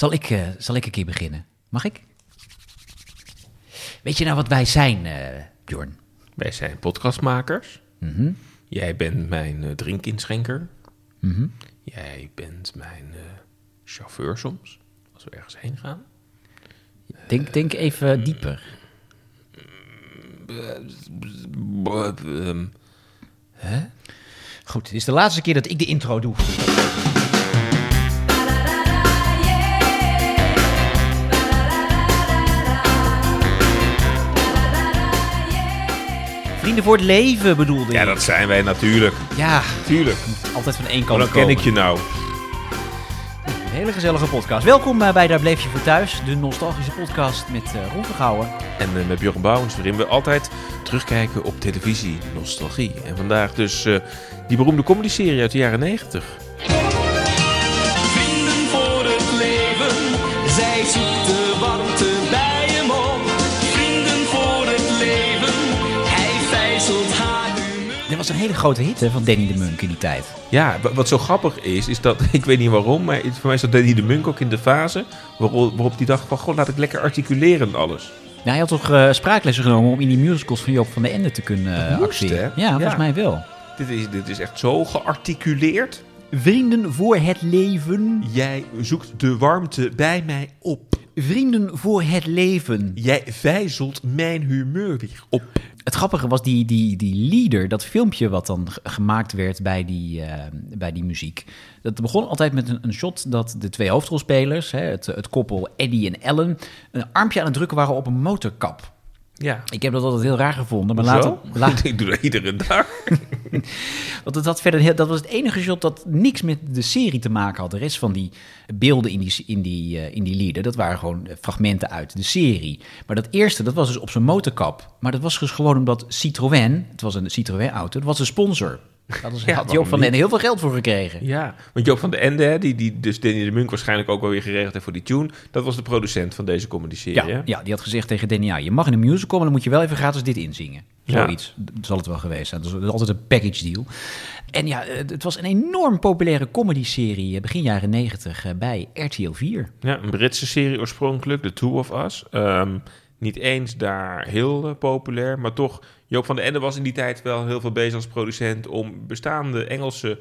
Zal ik een keer beginnen? Mag ik? Weet je nou wat wij zijn, Bjorn? Wij zijn podcastmakers. Mm-hmm. Jij bent mijn drinkinschenker. Mm-hmm. Jij bent mijn chauffeur soms, als we ergens heen gaan. Denk even dieper. Hè? Goed, dit is de laatste keer dat ik de intro doe. Vrienden voor het leven bedoelde je? Ja, dat zijn wij natuurlijk. Ja, tuurlijk. Altijd van één kant komen. Dan ken ik je nou. Een hele gezellige podcast. Welkom bij Daar bleef je voor thuis. De nostalgische podcast met Ron van Gouwen. En met Joren Bouwens, waarin we altijd terugkijken op televisie. Nostalgie. En vandaag dus die beroemde comedy-serie uit de jaren 90. Vrienden voor het leven. Zij zoekt de warmte bij hem op. Vrienden voor het leven. Hij vijzelt haar humeur. Dat was een hele grote hit van Danny de Munk in die tijd. Ja, wat zo grappig is dat, ik weet niet waarom, maar voor mij zat Danny de Munk ook in de fase waarop die dacht van, god, laat ik lekker articuleren alles. Nou, hij had toch spraaklessen genomen om in die musicals van Joop van den Ende te kunnen acteren? Ja, volgens mij wel. Dit is echt zo gearticuleerd. Vrienden voor het leven. Jij zoekt de warmte bij mij op. Vrienden voor het leven. Jij vijzelt mijn humeur weer op. Het grappige was die leader, dat filmpje wat dan gemaakt werd bij die muziek. Dat begon altijd met een shot dat de twee hoofdrolspelers, het koppel Eddie en Ellen, een armpje aan het drukken waren op een motorkap. Ja. Ik heb dat altijd heel raar gevonden. Maar later, ik doe dat iedere dag. Want dat was het enige shot dat niks met de serie te maken had. De rest van die beelden in die lieden, dat waren gewoon fragmenten uit de serie. Maar dat eerste, dat was dus op zijn motorkap. Maar dat was dus gewoon omdat Citroën, het was een Citroën-auto, dat was een sponsor. Daar had Joop van den Ende heel veel geld voor gekregen. Ja, want Joop van den Ende, hè, die dus Danny de Munk waarschijnlijk ook wel weer geregeld heeft voor die tune. Dat was de producent van deze comedy-serie. Ja, die had gezegd tegen Danny, ja, je mag in een musical, maar dan moet je wel even gratis dit inzingen. Zoiets, dat zal het wel geweest zijn. Dat is altijd een package deal. En ja, het was een enorm populaire comedy-serie begin jaren 90 bij RTL 4. Ja, een Britse serie oorspronkelijk, The Two of Us. Niet eens daar heel populair, maar toch, Joop van den Ende was in die tijd wel heel veel bezig als producent om bestaande Engelse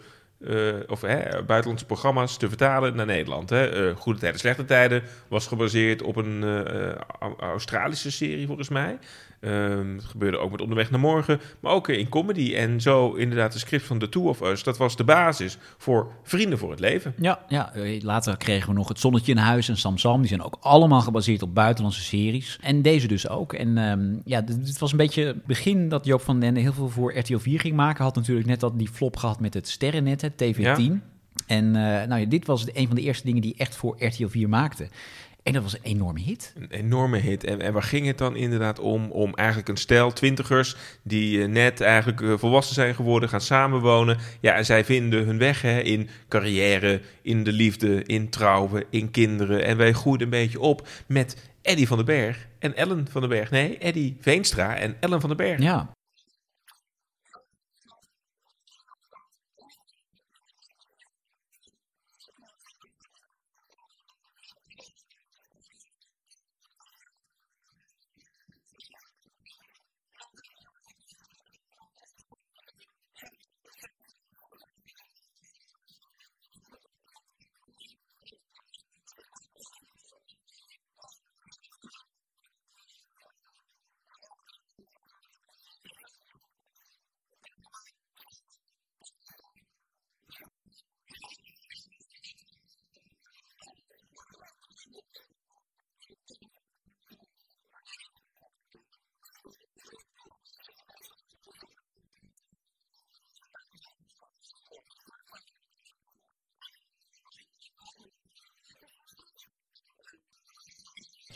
buitenlandse programma's te vertalen naar Nederland. Hè. Goede Tijden, Slechte Tijden was gebaseerd op een Australische serie volgens mij. Het gebeurde ook met Onderweg naar Morgen, maar ook in comedy. En zo inderdaad de script van The Two of Us, dat was de basis voor Vrienden voor het leven. Ja, later kregen we nog Het Zonnetje in Huis en Sam Sam. Die zijn ook allemaal gebaseerd op buitenlandse series. En deze dus ook. En dit was een beetje het begin dat Joop van den Ende heel veel voor RTL 4 ging maken. Had natuurlijk net dat die flop gehad met het sterrennet, het TV10. Ja. En dit was een van de eerste dingen die echt voor RTL 4 maakte. En dat was een enorme hit. Een enorme hit. En waar ging het dan inderdaad om eigenlijk een stel twintigers die net eigenlijk volwassen zijn geworden, gaan samenwonen. Ja, en zij vinden hun weg in carrière, in de liefde, in trouwen, in kinderen. En wij groeiden een beetje op met Eddie van den Berg en Ellen van den Berg. Nee, Eddie Veenstra en Ellen van den Berg. Ja.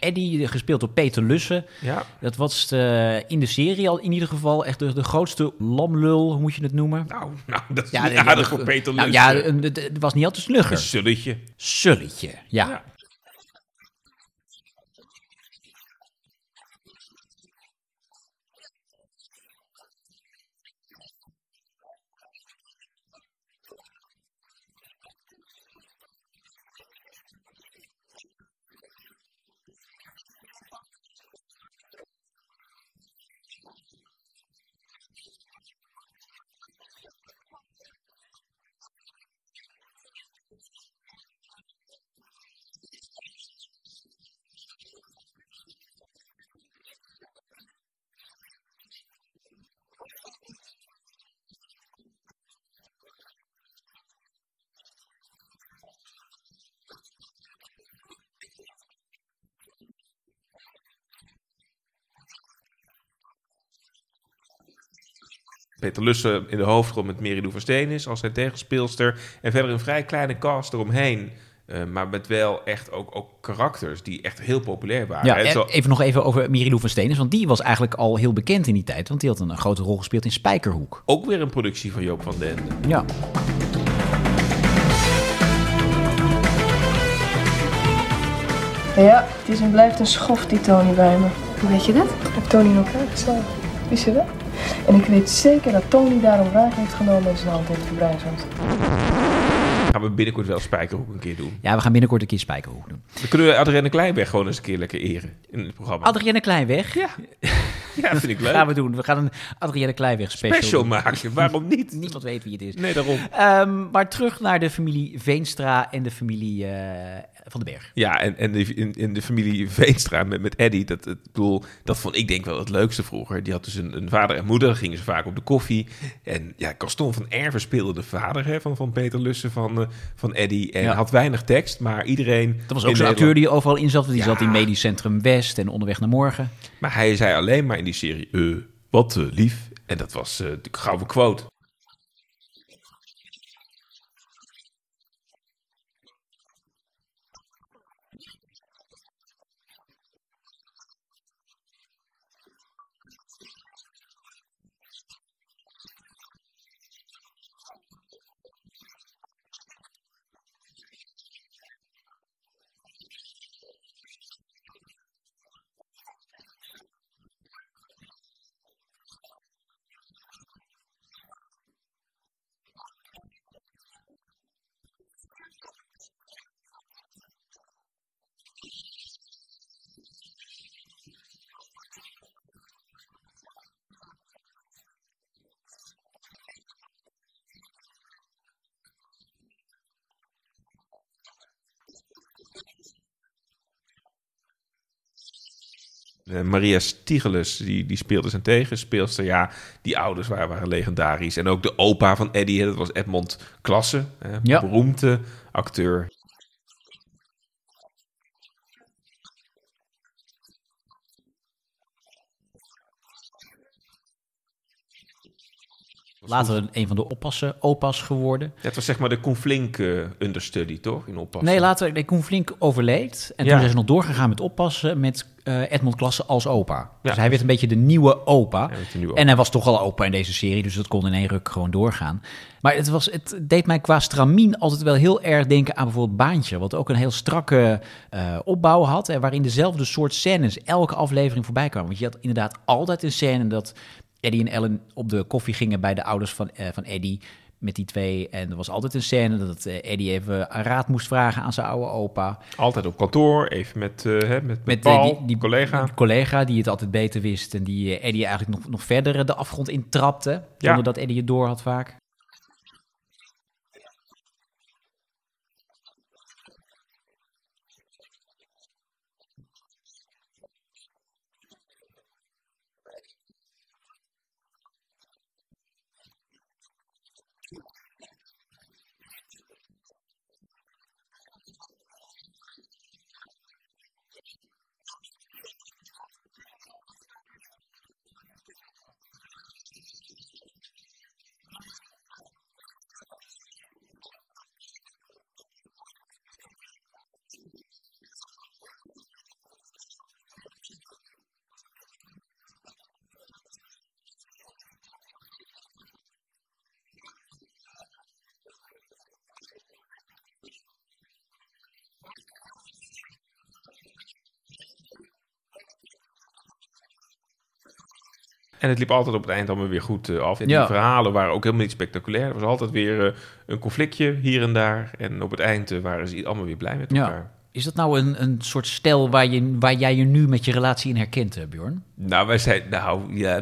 Eddie, gespeeld door Peter Lussen. Ja. Dat was in de serie al in ieder geval echt de grootste lamlul, hoe moet je het noemen? Nou dat is niet aardig voor Peter Lussen. Nou ja, het was niet altijd slugger. Een sulletje. Sulletje, ja. Peter Lussen in de hoofdrol met Marielou van Steenis als zijn tegenspeelster. En verder een vrij kleine cast eromheen. Maar met wel echt ook karakters die echt heel populair waren. Ja, en zo... Even over Marielou van Steenis, want die was eigenlijk al heel bekend in die tijd. Want die had een grote rol gespeeld in Spijkerhoek. Ook weer een productie van Joop van den Ende. Ja. Ja, het is en blijft een schof die Tony bij me. Hoe weet je dat? Ik heb Tony in elkaar geslagen. Wist je dat? En ik weet zeker dat Tony daarom raak heeft genomen en zijn hand heeft verbrijzeld. Gaan we binnenkort wel Spijkerhoek een keer doen? Ja, we gaan binnenkort een keer Spijkerhoek doen. Dan kunnen we Adrienne Kleinweg gewoon eens een keer lekker eren in het programma. Adrienne Kleinweg? Ja. Ja, dat vind ik leuk. Dat gaan we doen. We gaan een Adrienne Kleinweg special maken. Waarom niet? Niemand weet wie het is. Nee, daarom. Maar terug naar de familie Veenstra en de familie... Van den Berg. Ja, en de familie Veenstra met Eddie, dat vond ik denk wel het leukste vroeger. Die had dus een vader en moeder, gingen ze vaak op de koffie. En ja, Gaston van Erven speelde de vader van Peter Lussen van Eddie. En had weinig tekst, maar iedereen... Dat was ook zo'n acteur die overal in zat. Die zat in Medisch Centrum West en Onderweg naar Morgen. Maar hij zei alleen maar in die serie, wat lief. En dat was de gouden quote. Maria Stiegelis, die speelde zijn tegenspeelster. Ja, die ouders waren legendarisch. En ook de opa van Eddie, dat was Edmond Klasse, beroemde acteur. Later een van de opa's geworden. Dat was zeg maar de Koen Flink understudy, toch? In oppassen. Nee, later Koen Flink overleed. En toen zijn ze nog doorgegaan met oppassen met Edmond Klasse als opa. Ja, dus hij werd een beetje de nieuwe opa. En hij was toch al opa in deze serie, dus dat kon in één ruk gewoon doorgaan. Maar het deed mij qua stramien altijd wel heel erg denken aan bijvoorbeeld Baantjer. Wat ook een heel strakke opbouw had. Waarin dezelfde soort scènes elke aflevering voorbij kwamen. Want je had inderdaad altijd een scène dat... Eddie en Ellen op de koffie gingen bij de ouders van Eddie met die twee. En er was altijd een scène dat Eddie even een raad moest vragen aan zijn oude opa. Altijd op kantoor, even met Paul, die collega. Die collega die het altijd beter wist en die Eddie eigenlijk nog verder de afgrond intrapte. Zonder dat Eddie het door had vaak. En het liep altijd op het eind allemaal weer goed af. En die verhalen waren ook helemaal niet spectaculair. Er was altijd weer een conflictje hier en daar. En op het eind waren ze allemaal weer blij met elkaar. Ja. Is dat nou een soort stijl waar jij je nu met je relatie in herkent, hè, Bjorn? Nou, wij zijn... Nou, ja,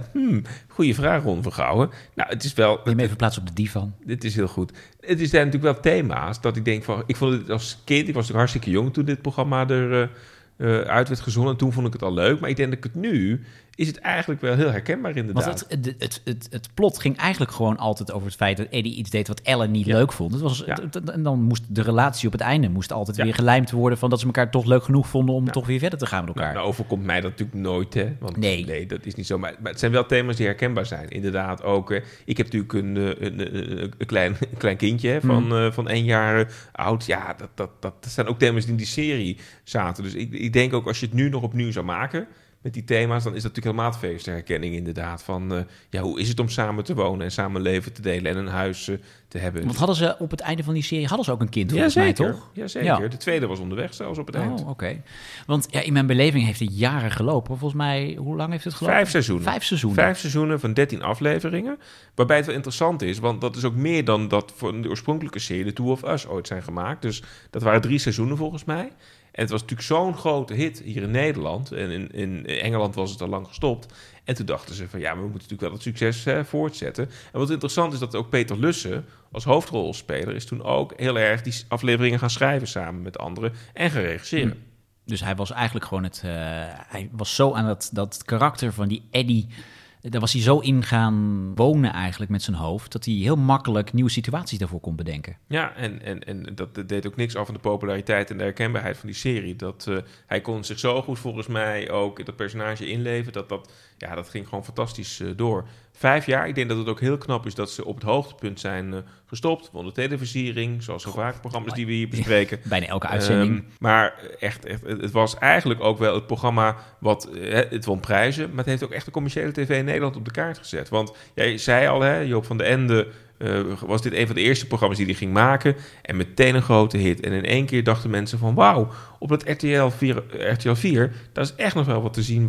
goeie vraag, Ron van Gouwen. Nou, het is wel... Neem even plaats op de divan. Dit is heel goed. Het zijn natuurlijk wel thema's dat ik denk van... Ik vond het als kind... Ik was natuurlijk hartstikke jong toen dit programma er uit werd gezonden. Toen vond ik het al leuk. Maar ik denk dat ik het nu... is het eigenlijk wel heel herkenbaar inderdaad. Want het plot ging eigenlijk gewoon altijd over het feit dat Eddie iets deed wat Ellen niet leuk vond. Het was, en dan moest de relatie op het einde altijd weer gelijmd worden van dat ze elkaar toch leuk genoeg vonden om toch weer verder te gaan met elkaar. Nou, overkomt mij dat natuurlijk nooit, hè? Want, nee, dat is niet zo. Maar het zijn wel thema's die herkenbaar zijn. Inderdaad ook. Ik heb natuurlijk een klein kindje hè, van 1 jaar oud. Ja, dat zijn ook thema's die in die serie zaten. Dus ik denk ook als je het nu nog opnieuw zou maken met die thema's, dan is dat natuurlijk helemaal feest de herkenning inderdaad. Van, hoe is het om samen te wonen en samen leven te delen en een huis te hebben. Want hadden ze op het einde van die serie ook een kind, volgens mij, toch? Ja, zeker. De tweede was onderweg zelfs op het eind. Oh, oké. Want in mijn beleving heeft het jaren gelopen. Volgens mij, hoe lang heeft het gelopen? 5 seizoenen. 5 seizoenen. 5 seizoenen van 13 afleveringen. Waarbij het wel interessant is, want dat is ook meer dan dat voor de oorspronkelijke serie The Two of Us ooit zijn gemaakt. Dus dat waren 3 seizoenen volgens mij. En het was natuurlijk zo'n grote hit hier in Nederland. En in Engeland was het al lang gestopt. En toen dachten ze van ja, we moeten natuurlijk wel het succes voortzetten. En wat interessant is dat ook Peter Lussen als hoofdrolspeler is toen ook heel erg die afleveringen gaan schrijven samen met anderen en gaan regisseren. Dus hij was eigenlijk gewoon hij was zo aan dat karakter van die Eddie. Daar was hij zo in gaan wonen eigenlijk met zijn hoofd, dat hij heel makkelijk nieuwe situaties daarvoor kon bedenken. Ja, en dat deed ook niks af van de populariteit en de herkenbaarheid van die serie. Dat hij kon zich zo goed volgens mij ook in dat personage inleven, dat ging gewoon fantastisch door. 5 jaar, ik denk dat het ook heel knap is dat ze op het hoogtepunt zijn gestopt. Onder televisiering, zoals zo vaak programma's die we hier bespreken. Bijna elke uitzending. Maar echt, het was eigenlijk ook wel het programma wat het won prijzen, maar het heeft ook echt de commerciële tv in Nederland op de kaart gezet. Want jij zei al, hè, Joop van den Ende, was dit een van de eerste programma's die hij ging maken. En meteen een grote hit. En in 1 keer dachten mensen van wauw, op dat RTL 4, daar is echt nog wel wat te zien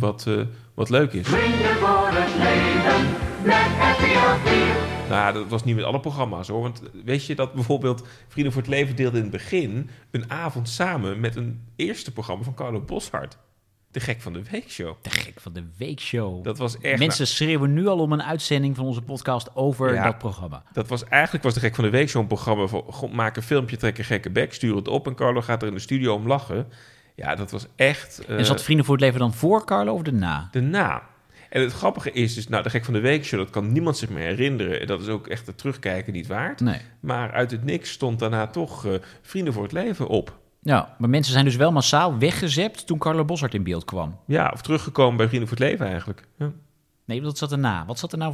wat leuk is. Vrienden voor het leven met RTL 4. Nou, dat was niet met alle programma's hoor. Want weet je dat bijvoorbeeld Vrienden voor het Leven deelde in het begin een avond samen met een eerste programma van Carlo Boszhard. De Gek van de Weekshow. De Gek van de Weekshow. Dat was echt. Mensen schreeuwen nu al om een uitzending van onze podcast over dat programma. Dat was eigenlijk De Gek van de Weekshow een programma van maak een filmpje, trek een gekke bek, stuur het op en Carlo gaat er in de studio om lachen. Ja, dat was echt. En zat Vrienden voor het Leven dan voor Carlo of daarna? Daarna. En het grappige is dus, De Gek van de Weekshow, dat kan niemand zich meer herinneren. En dat is ook echt het terugkijken niet waard. Nee. Maar uit het niks stond daarna toch Vrienden voor het Leven op. Ja, maar mensen zijn dus wel massaal weggezept toen Carlo Boszhard in beeld kwam. Ja, of teruggekomen bij Vrienden voor het Leven eigenlijk. Ja. Nee, dat zat erna. Wat zat er nou?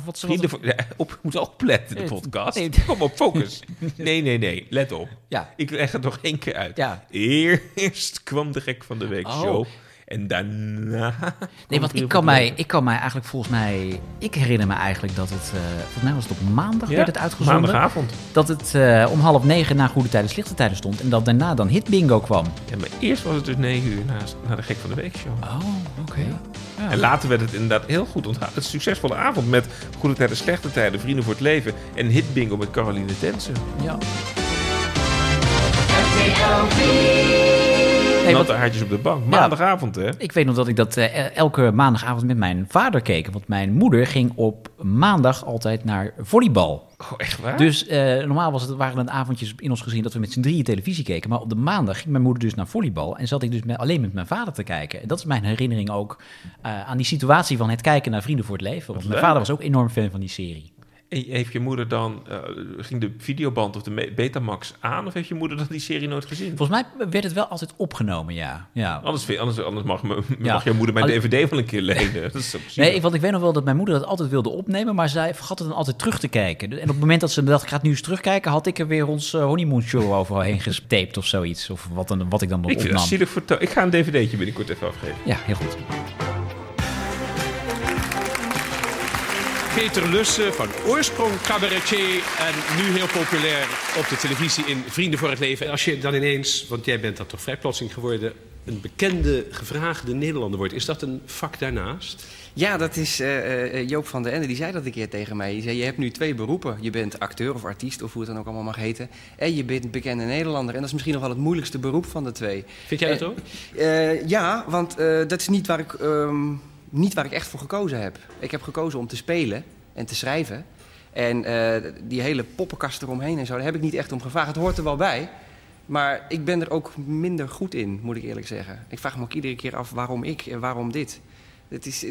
Moet opletten, de podcast. Nee. Kom op, focus. Nee, let op. Ja. Ik leg het nog 1 keer uit. Ja. Eerst kwam De Gek van de Weekshow. En daarna... Nee, want ik herinner me eigenlijk dat het... volgens mij was het op maandag werd het uitgezonden. Maandagavond. Dat het om 20:30 na Goede Tijden, Slechte Tijden stond. En dat daarna dan Hit Bingo kwam. Ja, maar eerst was het dus 9 uur na de Gek van de Weekshow. Oh, oké. Ja. Ja. En later werd het inderdaad heel goed onthaald. Het succesvolle avond met Goede Tijden, Slechte Tijden, Vrienden voor het Leven. En Hit Bingo met Caroline Tensen. Ja. Natte haartjes op de bank. Maandagavond, hè? Ik weet nog dat ik dat elke maandagavond met mijn vader keek. Want mijn moeder ging op maandag altijd naar volleybal. Oh, echt waar? Dus normaal waren het avondjes in ons gezin dat we met z'n 3 televisie keken. Maar op de maandag ging mijn moeder dus naar volleybal. En zat ik dus alleen met mijn vader te kijken. En dat is mijn herinnering ook aan die situatie van het kijken naar Vrienden voor het Leven. Want mijn vader was ook enorm fan van die serie. En heeft je moeder dan, ging de videoband of de Betamax aan? Of heeft je moeder dan die serie nooit gezien? Volgens mij werd het wel altijd opgenomen, ja. Anders mag jouw moeder mijn DVD van een keer lenen. Nee, want ik weet nog wel dat mijn moeder dat altijd wilde opnemen, maar zij vergat het dan altijd terug te kijken. En op het moment dat ze dacht, ik ga het nu eens terugkijken, had ik er weer ons honeymoon show overheen gestaped of zoiets. Of wat ik dan nog opnam. Ik ga een DVD'tje binnenkort even afgeven. Ja, heel goed. Peter Lussen, van oorsprong cabaretier en nu heel populair op de televisie in Vrienden voor het Leven. En als je dan ineens, want jij bent dat toch vrij plotseling geworden, een bekende gevraagde Nederlander wordt, is dat een vak daarnaast? Ja, dat is Joop van den Ende, die zei dat een keer tegen mij. Die zei, je hebt nu 2 beroepen. Je bent acteur of artiest, of hoe het dan ook allemaal mag heten. En je bent bekende Nederlander. En dat is misschien nog wel het moeilijkste beroep van de 2. Vind jij dat ook? Ja, want dat is niet waar ik echt voor gekozen heb. Ik heb gekozen om te spelen en te schrijven. En die hele poppenkast eromheen en zo, daar heb ik niet echt om gevraagd. Het hoort er wel bij, maar ik ben er ook minder goed in, moet ik eerlijk zeggen. Ik vraag me ook iedere keer af waarom ik en waarom dit. Het is,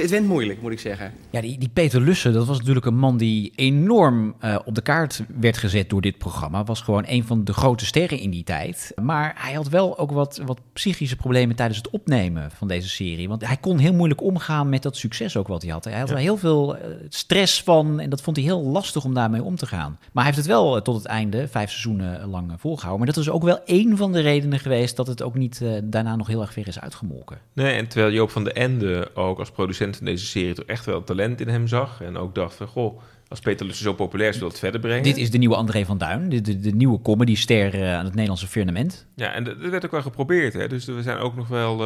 het went moeilijk, moet ik zeggen. Ja, die Peter Lussen, dat was natuurlijk een man die enorm op de kaart werd gezet door dit programma. Was gewoon een van de grote sterren in die tijd. Maar hij had wel ook wat psychische problemen tijdens het opnemen van deze serie. Want hij kon heel moeilijk omgaan met dat succes ook wat hij had. Hij had er heel veel stress van en dat vond hij heel lastig om daarmee om te gaan. Maar hij heeft het wel tot het einde, 5 seizoenen lang volgehouden. Maar dat is ook wel één van de redenen geweest dat het ook niet daarna nog heel erg weer is uitgemolken. Nee, en terwijl Joop van den Ende ook als producent van deze serie toch echt wel talent in hem zag. En ook dacht van, goh, als Peter Lussen zo populair is, wil het verder brengen. Dit is de nieuwe André van Duin, de nieuwe comedy-ster aan het Nederlandse firmament. Ja, en dat werd ook wel geprobeerd. Hè? Dus er zijn ook nog wel...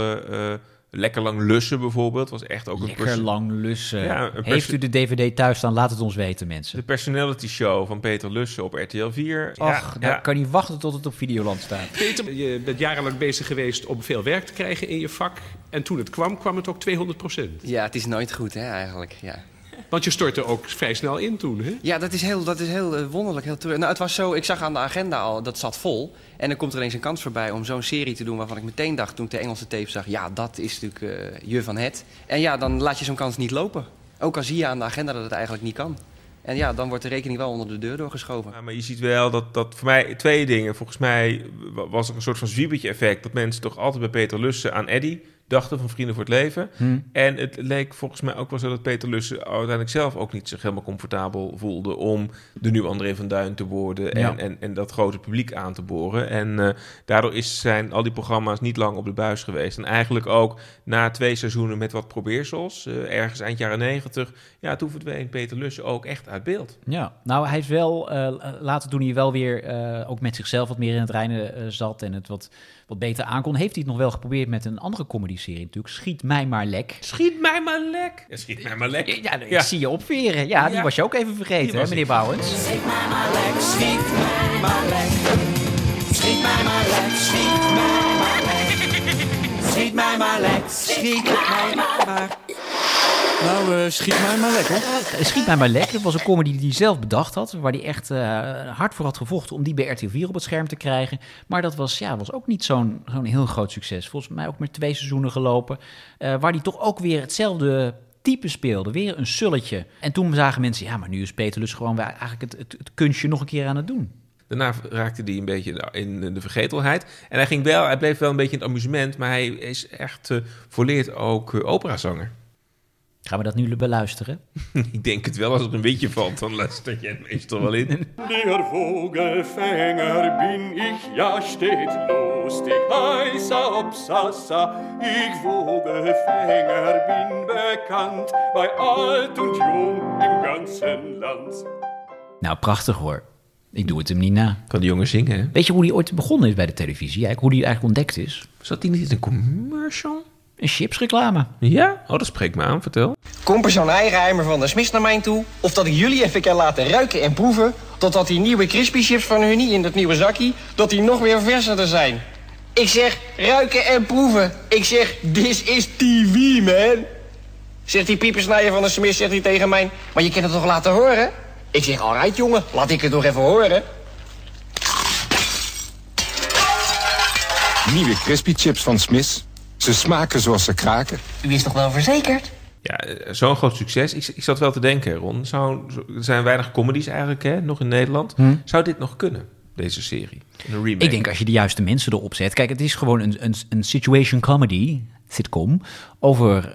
Lekker Lang Lussen bijvoorbeeld was echt ook Lekker Lang Lussen. Ja, heeft u de DVD thuis staan? Laat het ons weten, mensen. De personality show van Peter Lussen op RTL 4. Ach, daar kan niet wachten tot het op Videoland staat. Peter, je bent jarenlang bezig geweest om veel werk te krijgen in je vak. En toen het kwam, het ook 200%. Ja, het is nooit goed, hè, eigenlijk. Ja. Want je stortte ook vrij snel in toen, hè? Ja, dat is heel wonderlijk. Heel terug. Nou, het was zo, ik zag aan de agenda al, dat zat vol. En dan komt er ineens een kans voorbij om zo'n serie te doen... waarvan ik meteen dacht, toen ik de Engelse tape zag... ja, dat is natuurlijk je van het. En ja, dan laat je zo'n kans niet lopen. Ook al zie je aan de agenda dat het eigenlijk niet kan. En ja, dan wordt de rekening wel onder de deur doorgeschoven. Ja, maar je ziet wel dat voor mij twee dingen... Volgens mij was er een soort van zwiebertje-effect... dat mensen toch altijd bij Peter Lussen aan Eddie... dachten van Vrienden voor het Leven. En het leek volgens mij ook wel zo dat Peter Lussen... uiteindelijk zelf ook niet zich helemaal comfortabel voelde... om de nieuwe André van Duin te worden... en dat grote publiek aan te boren. En daardoor zijn al die programma's niet lang op de buis geweest. En eigenlijk ook na 2 seizoenen met wat probeersels... ergens eind jaren 90... ja, toen verdween Peter Lussen ook echt uit beeld. Ja, nou hij is wel... later toen hij wel weer ook met zichzelf wat meer in het reine zat... en het wat beter aankon... heeft hij het nog wel geprobeerd met een andere comedy-serie natuurlijk. Schiet mij maar lek. Schiet mij maar lek. Ja, schiet mij maar lek. Ja, ik zie je opveren. Ja, die was je ook even vergeten, hè, meneer Bouwens. Schiet mij maar lek, schiet mij maar lek. Schiet mij maar lek, schiet mij maar lek. Schiet mij maar lek, schiet mij maar lek. Nou, schiet mij maar lek, hè? Schiet mij maar lek. Dat was een comedy die hij zelf bedacht had. Waar hij echt hard voor had gevochten om die bij RTL 4 op het scherm te krijgen. Maar dat was ook niet zo'n heel groot succes. Volgens mij ook maar 2 seizoenen gelopen. Waar hij toch ook weer hetzelfde type speelde. Weer een sulletje. En toen zagen mensen, ja, maar nu is Peter Lussen gewoon eigenlijk het kunstje nog een keer aan het doen. Daarna raakte hij een beetje in de vergetelheid. En hij bleef wel een beetje in het amusement. Maar hij is echt volleerd ook operazanger. Gaan we dat nu beluisteren? Ik denk het wel, als het een beetje valt, dan luister je het meestal wel in. Der Vogelfänger bin ich ja stets lustig, heißer Obsasser. Ich Vogelfänger bin bekannt bij alt und jong im ganzen land. Nou, prachtig hoor. Ik doe het hem niet na. Ik kan de jongen zingen, hè? Weet je hoe hij ooit begonnen is bij de televisie? Hoe hij eigenlijk ontdekt is? Zat hij niet in een commercial? Een chipsreclame. Ja? Oh, dat spreekt me aan. Vertel. Komt er zo'n eigenheimer van de smis naar mij toe? Of dat ik jullie even kan laten ruiken en proeven... totdat die nieuwe crispy chips van hun in dat nieuwe zakje... dat die nog weer verserder zijn. Ik zeg ruiken en proeven. Ik zeg, this is TV, man. Zegt die piepersnijer van de smis, zegt hij tegen mij... maar je kan het toch laten horen? Ik zeg, alright jongen, laat ik het toch even horen. Nieuwe crispy chips van Smis... Ze smaken zoals ze kraken. U is toch wel verzekerd? Ja, zo'n groot succes. Ik zat wel te denken, Ron. Er zijn weinig comedies eigenlijk, hè, nog in Nederland. Zou dit nog kunnen, deze serie? Een remake? Ik denk als je de juiste mensen erop zet. Kijk, het is gewoon een situation comedy, sitcom... over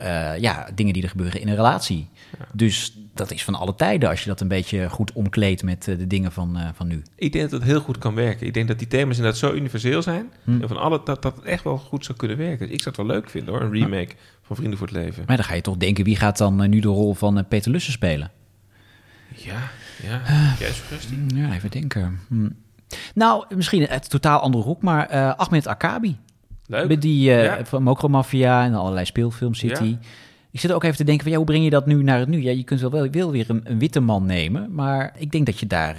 dingen die er gebeuren in een relatie. Ja. Dus dat is van alle tijden als je dat een beetje goed omkleedt... met de dingen van nu. Ik denk dat het heel goed kan werken. Ik denk dat die thema's inderdaad zo universeel zijn... en van alle, dat het echt wel goed zou kunnen werken. Dus ik zou het wel leuk vinden, hoor, een remake van Vrienden voor het Leven. Maar dan ga je toch denken, wie gaat dan nu de rol van Peter Lussen spelen? Ja. Jij suggestie? Ja, even denken. Nou, misschien het totaal andere hoek, maar Ahmed Akabi. Leuk. Met die van Mokromafia en allerlei speelfilms zit hij. Ja. Ik zit ook even te denken van, hoe breng je dat nu naar het nu? Ja, je kunt wel weer een witte man nemen, maar ik denk dat je daar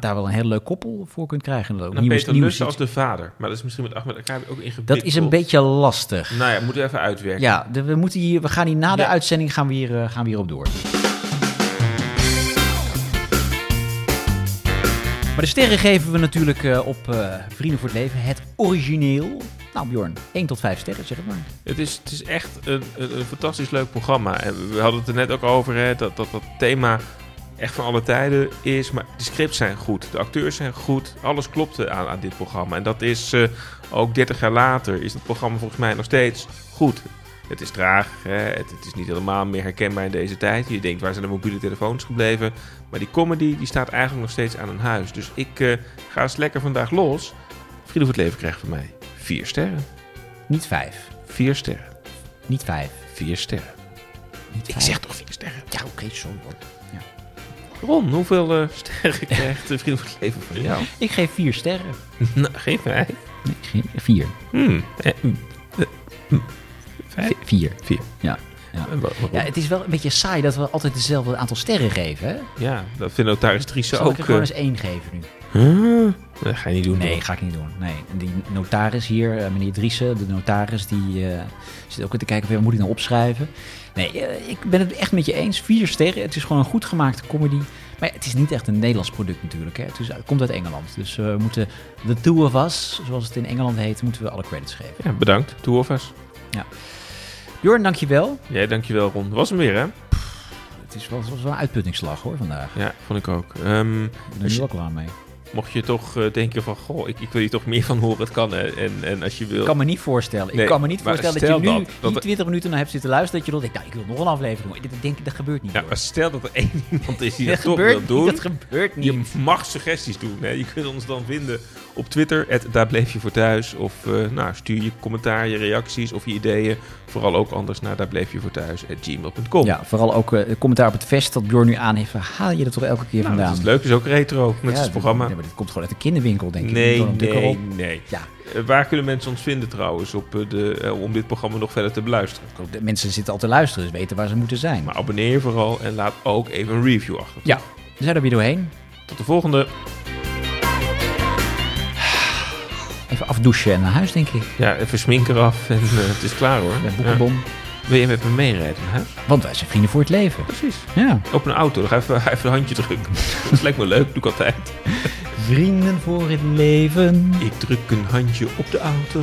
wel een heel leuk koppel voor kunt krijgen. Ook nieuwe, Peter Lussen als de vader, maar dat is misschien met Ahmed Akabi ook ingewikkeld. Dat is een beetje lastig. Nou ja, moeten we even uitwerken. Ja, we gaan hier na de uitzending gaan we hier op door. Maar de sterren geven we natuurlijk op Vrienden voor het Leven, het origineel. Nou Bjorn, 1 tot 5 sterren, zeg het maar. Het is echt een fantastisch leuk programma. En we hadden het er net ook over, hè, dat thema echt van alle tijden is. Maar de scripts zijn goed, de acteurs zijn goed. Alles klopte aan dit programma. En dat is ook 30 jaar later is het programma volgens mij nog steeds goed. Het is traag, hè? Het is niet helemaal meer herkenbaar in deze tijd. Je denkt, waar zijn de mobiele telefoons gebleven? Maar die comedy die staat eigenlijk nog steeds aan een huis. Dus ik ga eens lekker vandaag los. Vrienden voor het leven krijgt van mij 4 sterren. Niet 5. 4 sterren. Niet 5. 4 sterren. Niet 5. Ik zeg toch 4 sterren? Ja, oké, sorry. Ja. Ron, hoeveel sterren krijgt de Vrienden voor het leven van jou? Ik geef 4 sterren. Nou, geef mij. Nee, 4. 4. Ja. Ja, het is wel een beetje saai dat we altijd hetzelfde aantal sterren geven. Hè? Ja, dat vinden notaris Driese ook. Zal ik er gewoon eens 1 geven nu? Huh? Dat ga je niet doen. Nee, ga ik niet doen. Nee. En die notaris hier, meneer Driese, de notaris, die zit ook te kijken of moet ik nou opschrijven. Nee, ik ben het echt met je eens. 4 sterren. Het is gewoon een goed gemaakte comedy. Maar ja, het is niet echt een Nederlands product natuurlijk. Hè. Het komt uit Engeland. Dus we moeten The Two of Us, zoals het in Engeland heet, moeten we alle credits geven. Ja, bedankt. Two of Us. Ja. Jorn, dankjewel. Jij dankjewel, Ron. Was hem weer, hè? Pff, het was wel een uitputtingsslag, hoor, vandaag. Ja, vond ik ook. Ik ben er wel klaar mee. Mocht je toch denken van, goh, ik wil hier toch meer van horen, het kan, hè. En als je wil... Ik kan me niet voorstellen. Nee, ik kan me niet voorstellen dat je nu die 20 minuten naar hebt zitten luisteren, dat je dan denkt, nou, ik wil nog een aflevering. Ik denk, dat gebeurt niet. Ja, hoor. Maar stel dat er één iemand is die dat toch wil doen. Dat gebeurt niet. Je mag suggesties doen, hè. Je kunt ons dan vinden op Twitter, Daar bleef je voor thuis. Of stuur je commentaar, je reacties of je ideeën. Vooral ook anders naar daarbleefjevoorthuis@gmail.com. Ja, vooral ook commentaar op het vest dat Bjorn nu aan heeft. Haal je dat toch elke keer vandaan? Dat is leuk, is ook retro met het programma. Ja, maar dit komt gewoon uit de kinderwinkel, denk ik. Nee. Ja. Waar kunnen mensen ons vinden trouwens om dit programma nog verder te beluisteren? De mensen zitten al te luisteren, dus weten waar ze moeten zijn. Maar abonneer je vooral en laat ook even een review achter. Ja, we zijn er weer doorheen. Tot de volgende. Even afdouchen en naar huis, denk ik. Ja, even smink eraf en het is klaar, hoor. Met boekenbon. Ja. Wil je met me meerijden, hè? Want wij zijn vrienden voor het leven. Precies. Ja. Op een auto, dan ga even een handje drukken. Dat lijkt me leuk, doe ik altijd. Vrienden voor het leven. Ik druk een handje op de auto.